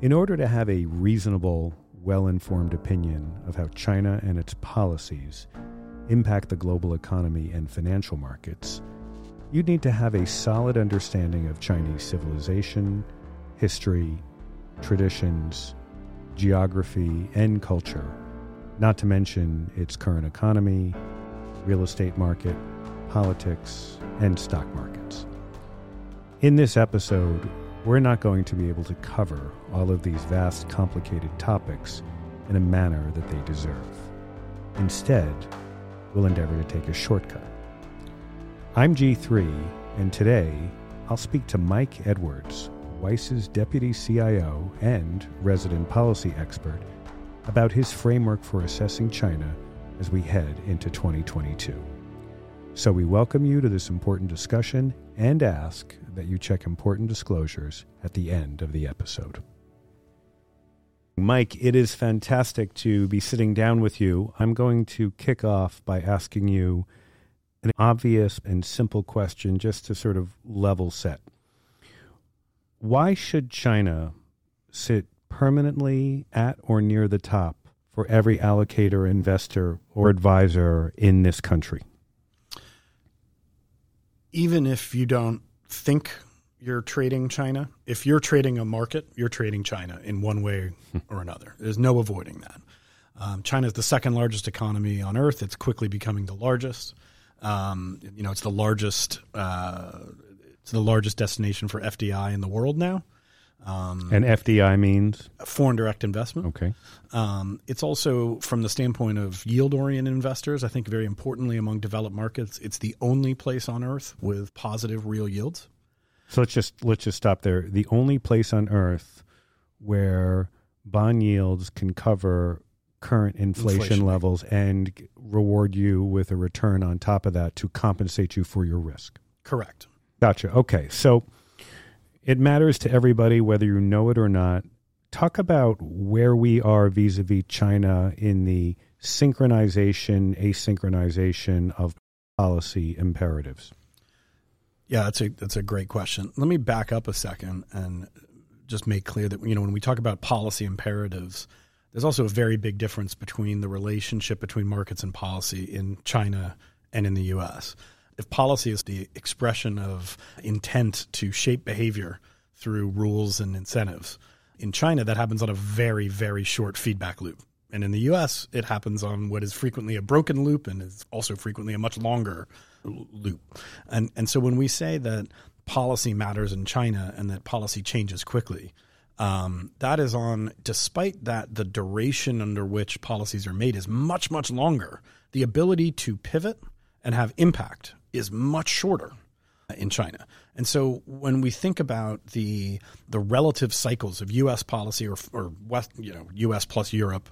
In order to have a reasonable, well-informed opinion of how China and its policies impact the global economy and financial markets, you'd need to have a solid understanding of Chinese civilization, history, traditions, geography, and culture, not to mention its current economy, real estate market, politics, and stock markets. In this episode, we're not going to be able to cover all of these vast, complicated topics in a manner that they deserve. Instead, we'll endeavor to take a shortcut. I'm G3, and today I'll speak to Mike Edwards, Weiss's deputy CIO and resident policy expert, about his framework for assessing China as we head into 2022. So we welcome you to this important discussion and ask that you check important disclosures at the end of the episode. Mike, it is fantastic to be sitting down with you. I'm going to kick off by asking you an obvious and simple question just to sort of level set. Why should China sit permanently at or near the top for every allocator, investor, or advisor in this country? Even if you don't think you're trading China, if you're trading a market, you're trading China in one way or another. There's no avoiding that. China is the second largest economy on earth. It's quickly becoming the largest. It's the largest. It's the largest destination for FDI in the world now. And FDI means? Foreign direct investment. Okay. It's also, from the standpoint of yield-oriented investors, I think very importantly among developed markets, it's the only place on earth with positive real yields. So let's just stop there. The only place on earth where bond yields can cover current inflation levels and reward you with a return on top of that to compensate you for your risk. Correct. Gotcha. Okay. So it matters to everybody, whether you know it or not. Talk about where we are vis-a-vis China in the synchronization, asynchronization of policy imperatives. Yeah, that's a great question. Let me back up a second and just make clear that, when we talk about policy imperatives, there's also a very big difference between the relationship between markets and policy in China and in the U.S. If policy is the expression of intent to shape behavior through rules and incentives, in China that happens on a very, very short feedback loop. And in the U.S., it happens on what is frequently a broken loop and is also frequently a much longer loop. And so when we say that policy matters in China and that policy changes quickly, that is on, despite that the duration under which policies are made is much, much longer. The ability to pivot and have impact is much shorter in China. And so when we think about the relative cycles of U.S. policy or West, U.S. plus Europe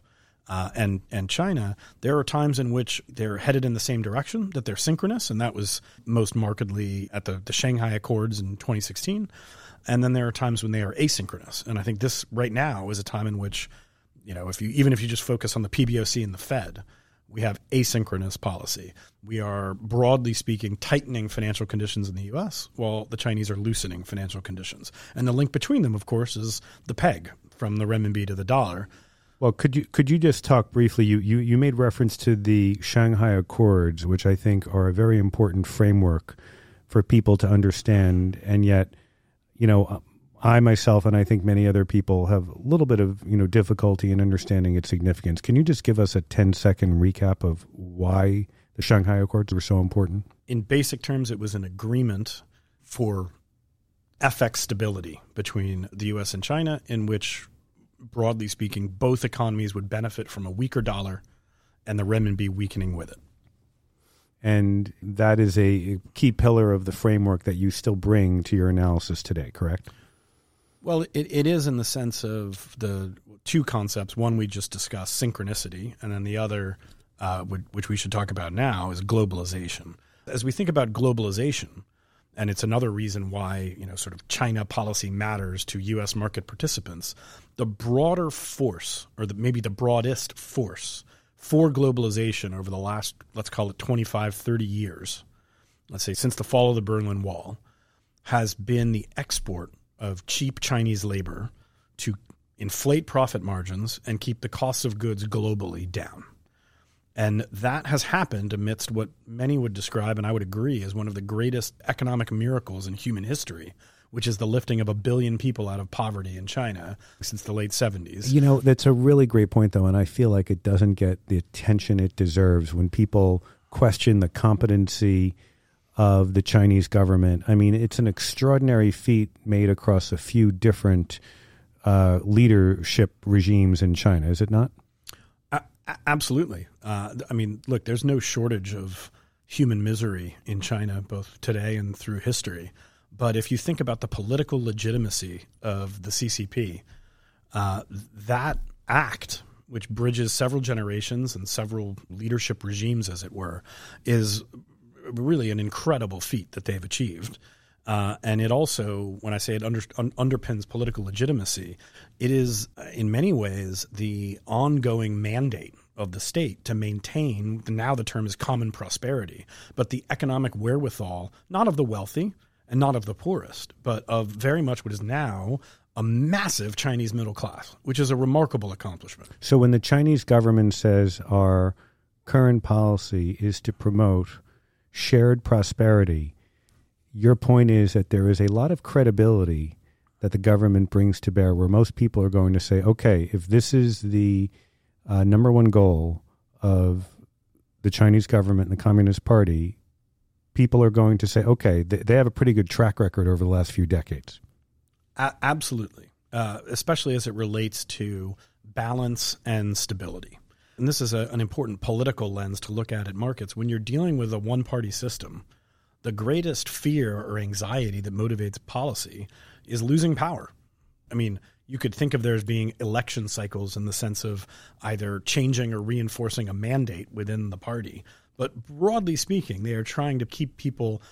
and China, there are times in which they're headed in the same direction, that they're synchronous, and that was most markedly at the Shanghai Accords in 2016. And then there are times when they are asynchronous. And I think this right now is a time in which, if you just focus on the PBOC and the Fed, we have asynchronous policy. We are, broadly speaking, tightening financial conditions in the U.S. while the Chinese are loosening financial conditions. And the link between them, of course, is the peg from the renminbi to the dollar. Well, could you just talk briefly? You made reference to the Shanghai Accords, which I think are a very important framework for people to understand. And yet, I myself and I think many other people have a little bit of difficulty in understanding its significance. Can you just give us a 10-second recap of why the Shanghai Accords were so important? In basic terms, it was an agreement for FX stability between the U.S. and China, in which, broadly speaking, both economies would benefit from a weaker dollar and the renminbi weakening with it. And that is a key pillar of the framework that you still bring to your analysis today, correct? Well, it is in the sense of the two concepts. One we just discussed, synchronicity, and then the other, which we should talk about now, is globalization. As we think about globalization, and it's another reason why sort of China policy matters to U.S. market participants, the broader force, or maybe the broadest force for globalization over the last, let's call it 25, 30 years, let's say since the fall of the Berlin Wall, has been the export of cheap Chinese labor to inflate profit margins, and keep the cost of goods globally down. And that has happened amidst what many would describe, and I would agree, as one of the greatest economic miracles in human history, which is the lifting of 1 billion people out of poverty in China since the late 70s. You know, that's a really great point, though, and I feel like it doesn't get the attention it deserves when people question the competency of the Chinese government. I mean, it's an extraordinary feat made across a few different leadership regimes in China, is it not? Absolutely. I mean, look, there's no shortage of human misery in China, both today and through history. But if you think about the political legitimacy of the CCP, that act, which bridges several generations and several leadership regimes, as it were, is really an incredible feat that they've achieved. And it also, when I say it underpins political legitimacy, it is in many ways the ongoing mandate of the state to maintain, now the term is common prosperity, but the economic wherewithal, not of the wealthy and not of the poorest, but of very much what is now a massive Chinese middle class, which is a remarkable accomplishment. So when the Chinese government says our current policy is to promote shared prosperity, your point is that there is a lot of credibility that the government brings to bear, where most people are going to say, okay, if this is the number one goal of the Chinese government and the Communist Party, people are going to say, okay, they have a pretty good track record over the last few decades. Absolutely, especially as it relates to balance and stability. And this is an important political lens to look at markets. When you're dealing with a one-party system, the greatest fear or anxiety that motivates policy is losing power. I mean, you could think of there as being election cycles in the sense of either changing or reinforcing a mandate within the party. But broadly speaking, they are trying to keep people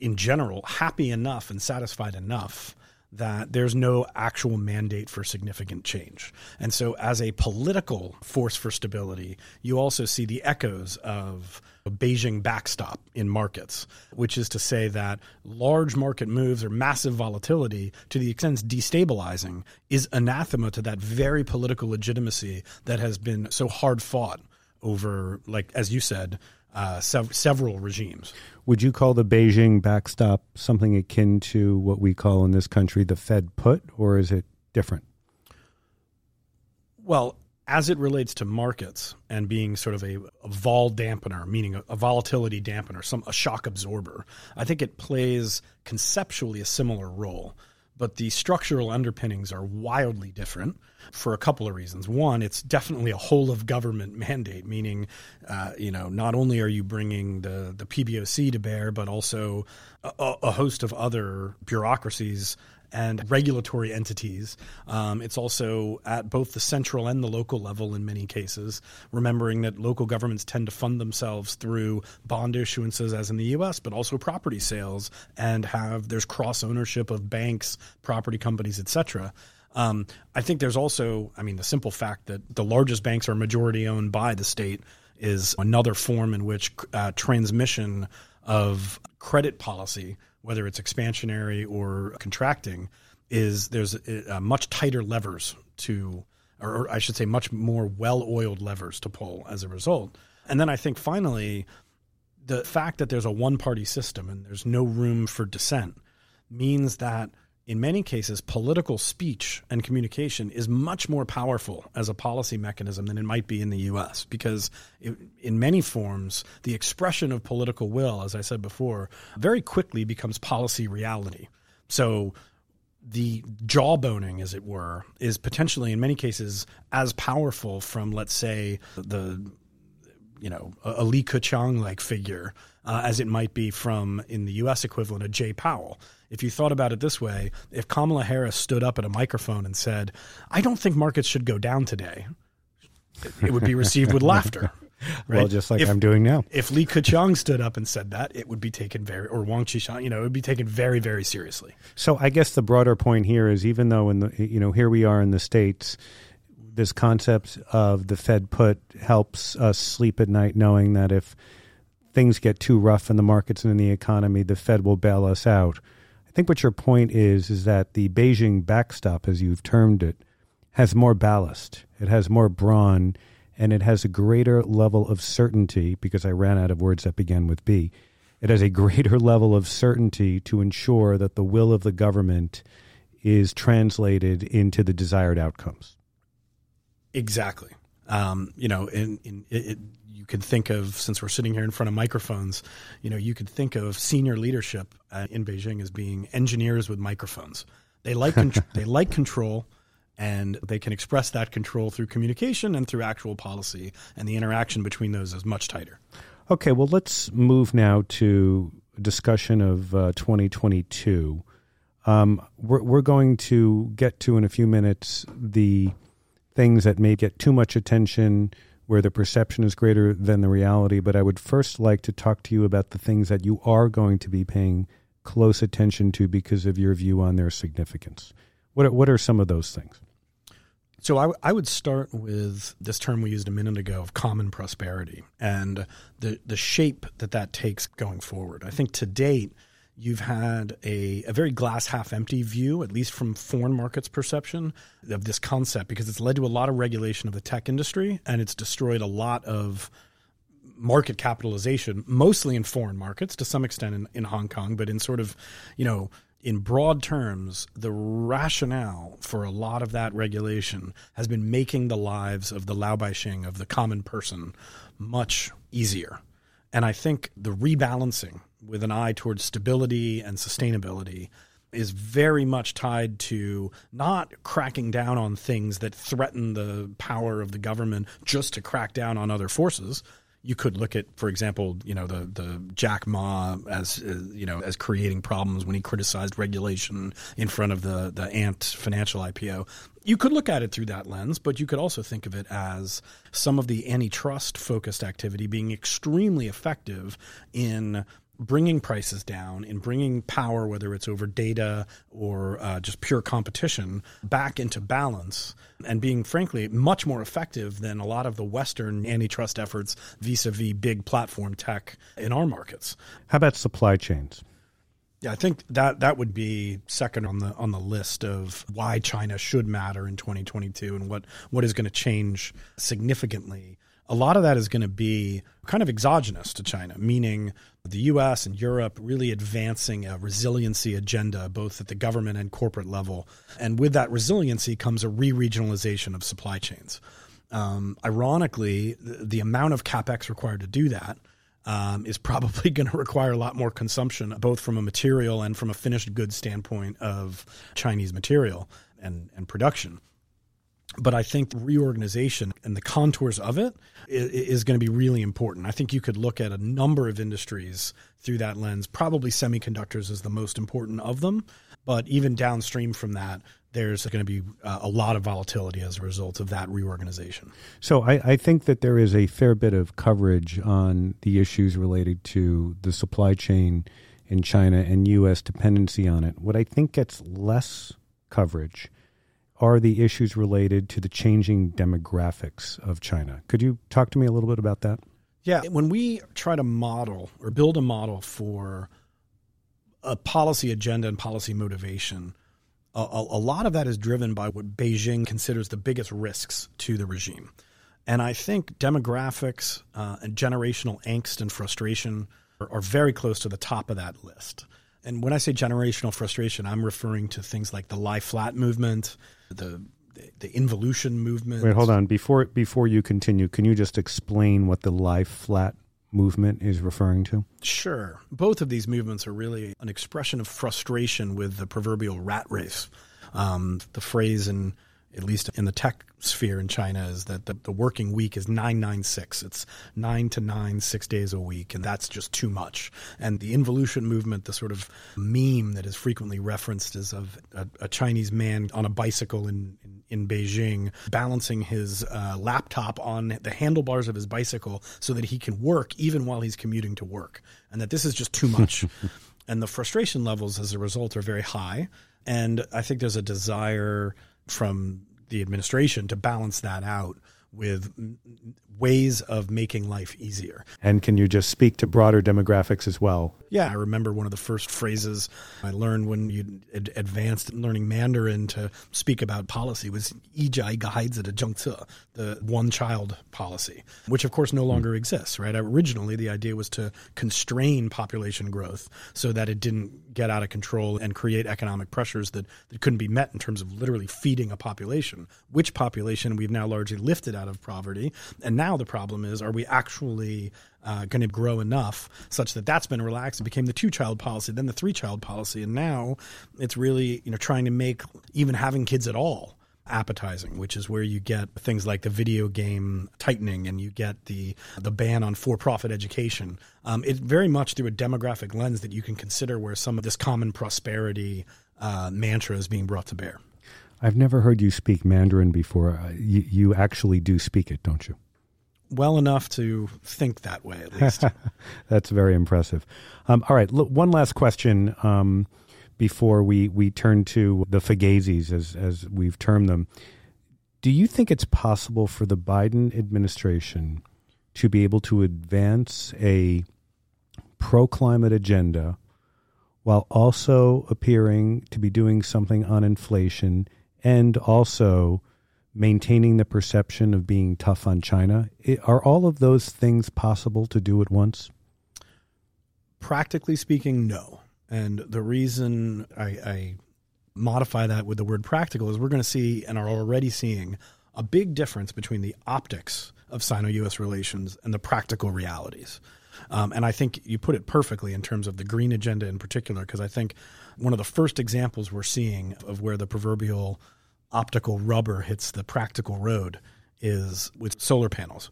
in general happy enough and satisfied enough that there's no actual mandate for significant change. And so as a political force for stability, you also see the echoes of a Beijing backstop in markets, which is to say that large market moves or massive volatility, to the extent it's destabilizing, is anathema to that very political legitimacy that has been so hard fought over, like, as you said, several regimes. Would you call the Beijing backstop something akin to what we call in this country the Fed put, or is it different? Well, as it relates to markets and being sort of a vol dampener, meaning a volatility dampener, a shock absorber, I think it plays conceptually a similar role. But the structural underpinnings are wildly different for a couple of reasons. One, it's definitely a whole of government mandate, meaning, not only are you bringing the PBOC to bear, but also a host of other bureaucracies and regulatory entities. It's also at both the central and the local level in many cases, remembering that local governments tend to fund themselves through bond issuances, as in the U.S., but also property sales, and there's cross-ownership of banks, property companies, et cetera. I think there's also, the simple fact that the largest banks are majority owned by the state is another form in which transmission of credit policy, whether it's expansionary or contracting, there's much tighter levers to, or I should say much more well-oiled levers to pull as a result. And then I think finally, the fact that there's a one-party system and there's no room for dissent means that in many cases, political speech and communication is much more powerful as a policy mechanism than it might be in the U.S. because in many forms, the expression of political will, as I said before, very quickly becomes policy reality. So the jawboning, as it were, is potentially in many cases as powerful from, let's say, a Li Keqiang-like figure as it might be from, in the U.S. equivalent, a Jay Powell. If you thought about it this way, if Kamala Harris stood up at a microphone and said, "I don't think markets should go down today," it would be received with laughter. Right? Well, just like I'm doing now. If Li Keqiang stood up and said that, it would be taken or Wang Qishan, it would be taken very, very seriously. So I guess the broader point here is, even though here we are in the States, this concept of the Fed put helps us sleep at night knowing that if things get too rough in the markets and in the economy, the Fed will bail us out. I think what your point is that the Beijing backstop, as you've termed it, has more ballast, it has more brawn, and it has a greater level of certainty, because I ran out of words that began with B. It has a greater level of certainty to ensure that the will of the government is translated into the desired outcomes. Exactly. You could think of, since we're sitting here in front of microphones, you could think of senior leadership in Beijing as being engineers with microphones. They like control, and they can express that control through communication and through actual policy, and the interaction between those is much tighter. Okay, well, let's move now to discussion of 2022. We're going to get to, in a few minutes, the things that may get too much attention, where the perception is greater than the reality. But I would first like to talk to you about the things that you are going to be paying close attention to because of your view on their significance. What are some of those things? So I would start with this term we used a minute ago of common prosperity and the shape that takes going forward. I think to date, you've had a very glass half empty view, at least from foreign markets perception, of this concept, because it's led to a lot of regulation of the tech industry, and it's destroyed a lot of market capitalization, mostly in foreign markets, to some extent in Hong Kong, but in sort of, in broad terms, the rationale for a lot of that regulation has been making the lives of the Lao Bai Xing, of the common person, much easier. And I think the rebalancing with an eye towards stability and sustainability is very much tied to not cracking down on things that threaten the power of the government just to crack down on other forces. You could look at, for example, the Jack Ma as creating problems when he criticized regulation in front of the Ant Financial IPO. You could look at it through that lens, but you could also think of it as some of the antitrust-focused activity being extremely effective in bringing prices down, in bringing power, whether it's over data or just pure competition, back into balance, and being, frankly, much more effective than a lot of the Western antitrust efforts vis-a-vis big platform tech in our markets. How about supply chains? Yeah, I think that would be second on the list of why China should matter in 2022 and what is going to change significantly. A lot of that is going to be kind of exogenous to China, meaning the U.S. and Europe really advancing a resiliency agenda, both at the government and corporate level. And with that resiliency comes a re-regionalization of supply chains. Ironically, the amount of CapEx required to do that is probably going to require a lot more consumption, both from a material and from a finished goods standpoint of Chinese material and production. But I think reorganization and the contours of it is going to be really important. I think you could look at a number of industries through that lens. Probably semiconductors is the most important of them. But even downstream from that, there's going to be a lot of volatility as a result of that reorganization. So I think that there is a fair bit of coverage on the issues related to the supply chain in China and U.S. dependency on it. What I think gets less coverage are the issues related to the changing demographics of China. Could you talk to me a little bit about that? Yeah. When we try to model or build a model for a policy agenda and policy motivation, a lot of that is driven by what Beijing considers the biggest risks to the regime. And I think demographics and generational angst and frustration are very close to the top of that list. And when I say generational frustration, I'm referring to things like the Lie Flat Movement, the involution movement. Wait, hold on. Before you continue, can you just explain what the Lie Flat Movement is referring to? Sure. Both of these movements are really an expression of frustration with the proverbial rat race. The phrase, at least in the tech sphere in China, is that the working week is 9-9-6. It's 9 to 9, 6 days a week, and that's just too much. And the involution movement, the sort of meme that is frequently referenced, is of a Chinese man on a bicycle in Beijing balancing his laptop on the handlebars of his bicycle so that he can work even while he's commuting to work, and that this is just too much. And the frustration levels as a result are very high, and I think there's a desire from the administration to balance that out with ways of making life easier. And can you just speak to broader demographics as well? Yeah, I remember one of the first phrases I learned when you advanced learning Mandarin to speak about policy was Yi jai gai zi de jeng tse, the one-child policy, which of course no longer exists, right? Originally, the idea was to constrain population growth so that it didn't get out of control and create economic pressures that couldn't be met in terms of literally feeding a population, which population we've now largely lifted out of poverty. And now the problem is, are we actually going to grow enough such that that's been relaxed? It became the two-child policy, then the three-child policy, and now it's really trying to make even having kids at all appetizing, which is where you get things like the video game tightening and you get the ban on for-profit education. It's very much through a demographic lens that you can consider where some of this common prosperity mantra is being brought to bear. I've never heard you speak Mandarin before. You actually do speak it, don't you? Well enough to think that way, at least. That's very impressive. All right, one last question before we turn to the Fugazis, as we've termed them. Do you think it's possible for the Biden administration to be able to advance a pro-climate agenda while also appearing to be doing something on inflation and also maintaining the perception of being tough on China? Are all of those things possible to do at once? Practically speaking, no. And the reason I modify that with the word practical is we're going to see and are already seeing a big difference between the optics of Sino-U.S. relations and the practical realities. And I think you put it perfectly in terms of the green agenda in particular, because I think one of the first examples we're seeing of where the proverbial optical rubber hits the practical road is with solar panels.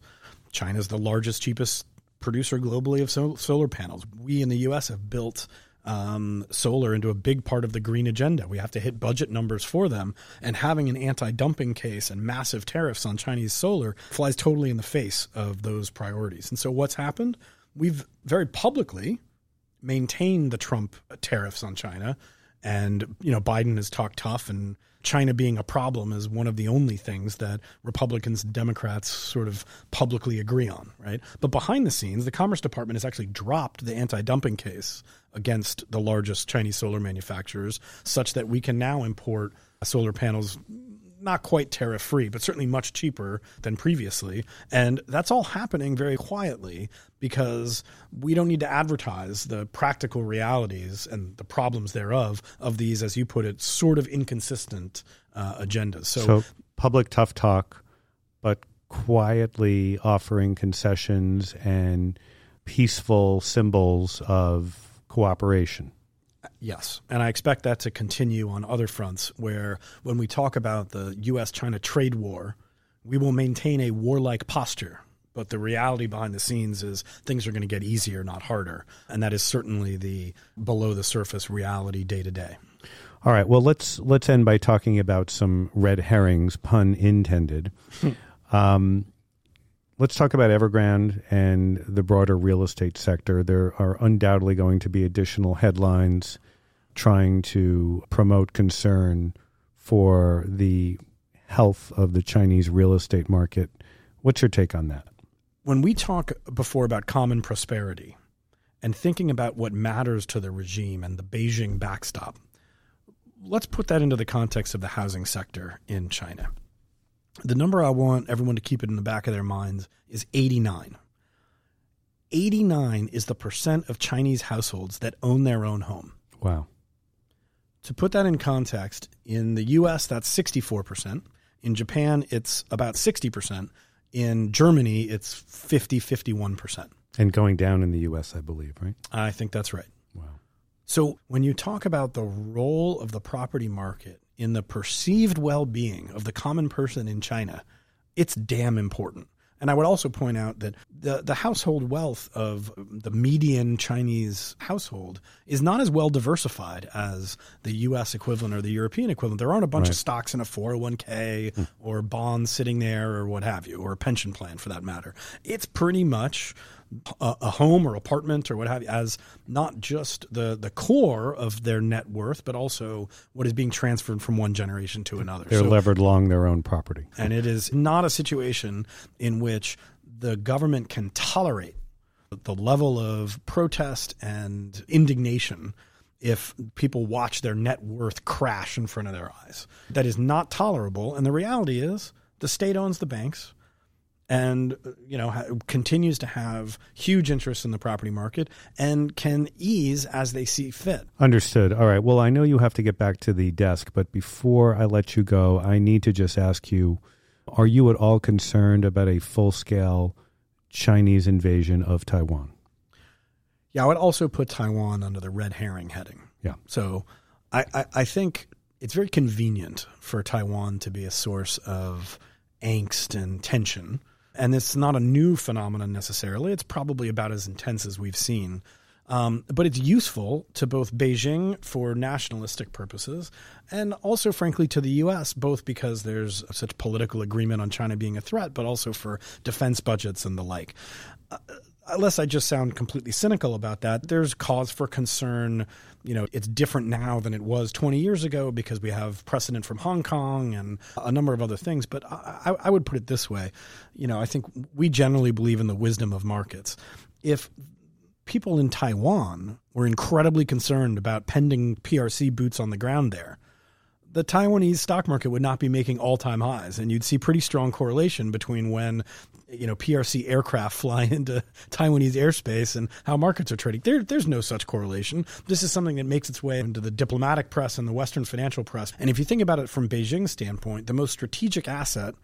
China's the largest, cheapest producer globally of solar panels. We in the U.S. have built solar into a big part of the green agenda. We have to hit budget numbers for them, and having an anti-dumping case and massive tariffs on Chinese solar flies totally in the face of those priorities. And so what's happened? We've very publicly maintained the Trump tariffs on China, and Biden has talked tough, and China being a problem is one of the only things that Republicans and Democrats sort of publicly agree on, right? But behind the scenes, the Commerce Department has actually dropped the anti-dumping case against the largest Chinese solar manufacturers, such that we can now import solar panels not quite tariff-free, but certainly much cheaper than previously. And that's all happening very quietly because we don't need to advertise the practical realities and the problems thereof of these, as you put it, sort of inconsistent agendas. So public tough talk, but quietly offering concessions and peaceful symbols of cooperation. Yes, and I expect that to continue on other fronts where when we talk about the U.S.-China trade war, we will maintain a warlike posture. But the reality behind the scenes is things are going to get easier, not harder. And that is certainly the below-the-surface reality day to day. All right, well, let's end by talking about some red herrings, pun intended. Let's talk about Evergrande and the broader real estate sector. There are undoubtedly going to be additional headlines trying to promote concern for the health of the Chinese real estate market. What's your take on that? When we talk before about common prosperity and thinking about what matters to the regime and the Beijing backstop, let's put that into the context of the housing sector in China. The number I want everyone to keep it in the back of their minds is 89. 89 is the percent of Chinese households that own their own home. Wow. To put that in context, in the U.S., that's 64%. In Japan, it's about 60%. In Germany, it's 51%. And going down in the U.S., I believe, right? I think that's right. Wow. So when you talk about the role of the property market in the perceived well-being of the common person in China, it's damn important. And I would also point out that the household wealth of the median Chinese household is not as well diversified as the U.S. equivalent or the European equivalent. There aren't a bunch of stocks in a 401k or bonds sitting there or what have you, or a pension plan for that matter. It's pretty much a home or apartment or what have you as not just the core of their net worth, but also what is being transferred from one generation to another. They're levered along their own property. And it is not a situation in which the government can tolerate the level of protest and indignation if people watch their net worth crash in front of their eyes. That is not tolerable. And the reality is the state owns the banks and, you know, continues to have huge interest in the property market and can ease as they see fit. Understood. All right. Well, I know you have to get back to the desk, but before I let you go, I need to just ask you, are you at all concerned about a full-scale Chinese invasion of Taiwan? Yeah, I would also put Taiwan under the red herring heading. Yeah. So I think it's very convenient for Taiwan to be a source of angst and tension. And it's not a new phenomenon necessarily. It's probably about as intense as we've seen. But it's useful to both Beijing for nationalistic purposes and also, frankly, to the U.S., both because there's such political agreement on China being a threat, but also for defense budgets and the like. Unless I just sound completely cynical about that, there's cause for concern. You know, it's different now than it was 20 years ago because we have precedent from Hong Kong and a number of other things. But I would put it this way. You know, I think we generally believe in the wisdom of markets. If people in Taiwan were incredibly concerned about pending PRC boots on the ground there, the Taiwanese stock market would not be making all-time highs. And you'd see pretty strong correlation between when, you know, PRC aircraft fly into Taiwanese airspace and how markets are trading. There's no such correlation. This is something that makes its way into the diplomatic press and the Western financial press. And if you think about it from Beijing's standpoint, the most strategic asset,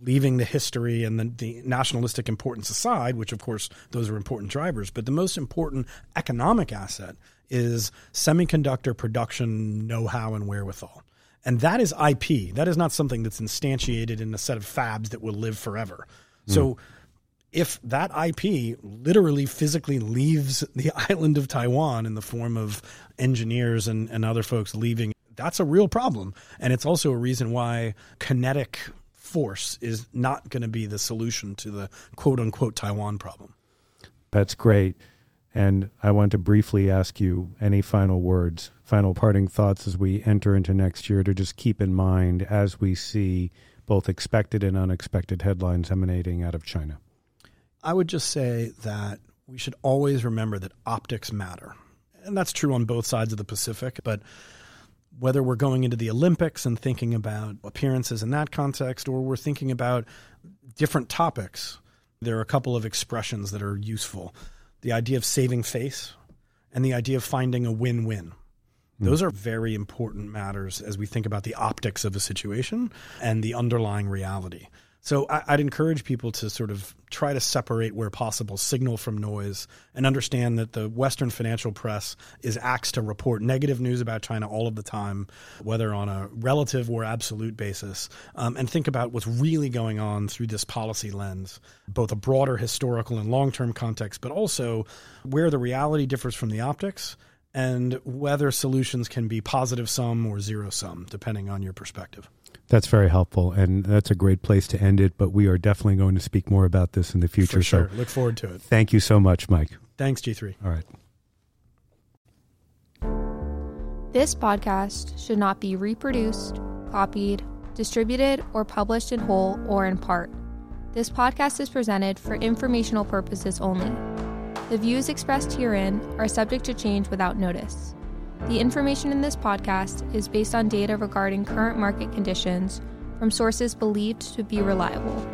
leaving the history and the nationalistic importance aside, which, of course, those are important drivers, but the most important economic asset is semiconductor production know-how and wherewithal. And that is IP. That is not something that's instantiated in a set of fabs that will live forever. So if that IP literally physically leaves the island of Taiwan in the form of engineers and other folks leaving, that's a real problem. And it's also a reason why kinetic force is not going to be the solution to the quote-unquote Taiwan problem. That's great. And I want to briefly ask you any final words, final parting thoughts as we enter into next year to just keep in mind as we see both expected and unexpected headlines emanating out of China. I would just say that we should always remember that optics matter. And that's true on both sides of the Pacific, but whether we're going into the Olympics and thinking about appearances in that context, or we're thinking about different topics, there are a couple of expressions that are useful. The idea of saving face and the idea of finding a win-win. Those are very important matters as we think about the optics of a situation and the underlying reality. So I'd encourage people to sort of try to separate where possible signal from noise and understand that the Western financial press is axed to report negative news about China all of the time, whether on a relative or absolute basis, and think about what's really going on through this policy lens, both a broader historical and long-term context, but also where the reality differs from the optics and whether solutions can be positive-sum or zero-sum, depending on your perspective. That's very helpful, and that's a great place to end it, but we are definitely going to speak more about this in the future. For sure. So look forward to it. Thank you so much, Mike. Thanks, G3. All right. This podcast should not be reproduced, copied, distributed, or published in whole or in part. This podcast is presented for informational purposes only. The views expressed herein are subject to change without notice. The information in this podcast is based on data regarding current market conditions from sources believed to be reliable.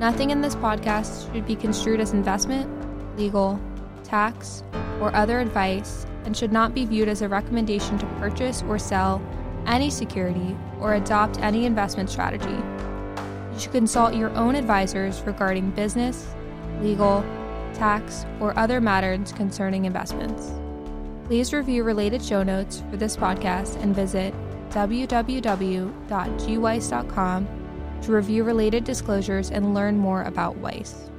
Nothing in this podcast should be construed as investment, legal, tax, or other advice, and should not be viewed as a recommendation to purchase or sell any security or adopt any investment strategy. You should consult your own advisors regarding business, legal, tax, or other matters concerning investments. Please review related show notes for this podcast and visit www.gweiss.com to review related disclosures and learn more about Weiss.